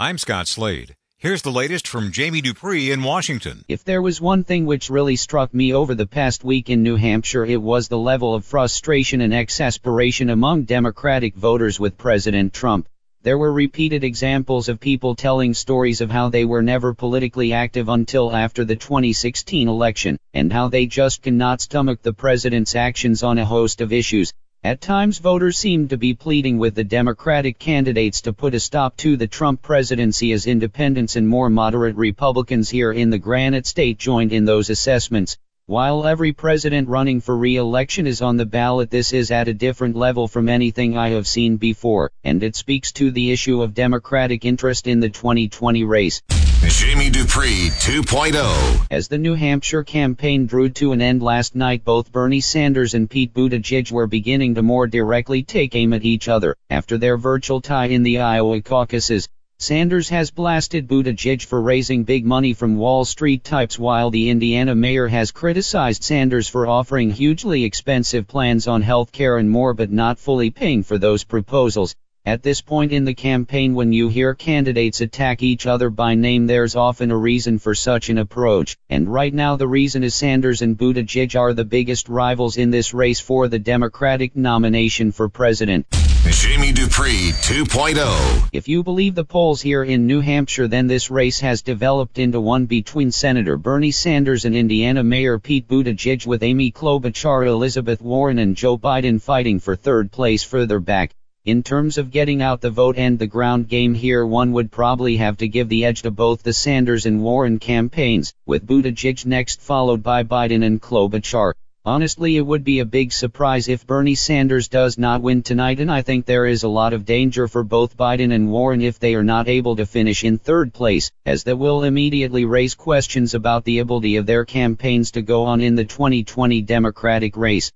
I'm Scott Slade. Here's the latest from Jamie Dupree in Washington. If there was one thing which really struck me over the past week in New Hampshire, it was the level of frustration and exasperation among Democratic voters with President Trump. There were repeated examples of people telling stories of how they were never politically active until after the 2016 election, and how they just cannot stomach the president's actions on a host of issues. At times, voters seemed to be pleading with the Democratic candidates to put a stop to the Trump presidency, as independents and more moderate Republicans here in the Granite State joined in those assessments. While every president running for re-election is on the ballot, this is at a different level from anything I have seen before, and it speaks to the issue of Democratic interest in the 2020 race. Jamie Dupree 2.0. As the New Hampshire campaign drew to an end last night, both Bernie Sanders and Pete Buttigieg were beginning to more directly take aim at each other after their virtual tie in the Iowa caucuses. Sanders has blasted Buttigieg for raising big money from Wall Street types, while the Indiana mayor has criticized Sanders for offering hugely expensive plans on health care and more but not fully paying for those proposals. At this point in the campaign, when you hear candidates attack each other by name, there's often a reason for such an approach, and right now the reason is Sanders and Buttigieg are the biggest rivals in this race for the Democratic nomination for president. Jamie Dupree 2.0. If you believe the polls here in New Hampshire, then this race has developed into one between Senator Bernie Sanders and Indiana Mayor Pete Buttigieg, with Amy Klobuchar, Elizabeth Warren, and Joe Biden fighting for third place further back. In terms of getting out the vote and the ground game here, one would probably have to give the edge to both the Sanders and Warren campaigns, with Buttigieg next followed by Biden and Klobuchar. Honestly, it would be a big surprise if Bernie Sanders does not win tonight, and I think there is a lot of danger for both Biden and Warren if they are not able to finish in third place, as that will immediately raise questions about the ability of their campaigns to go on in the 2020 Democratic race.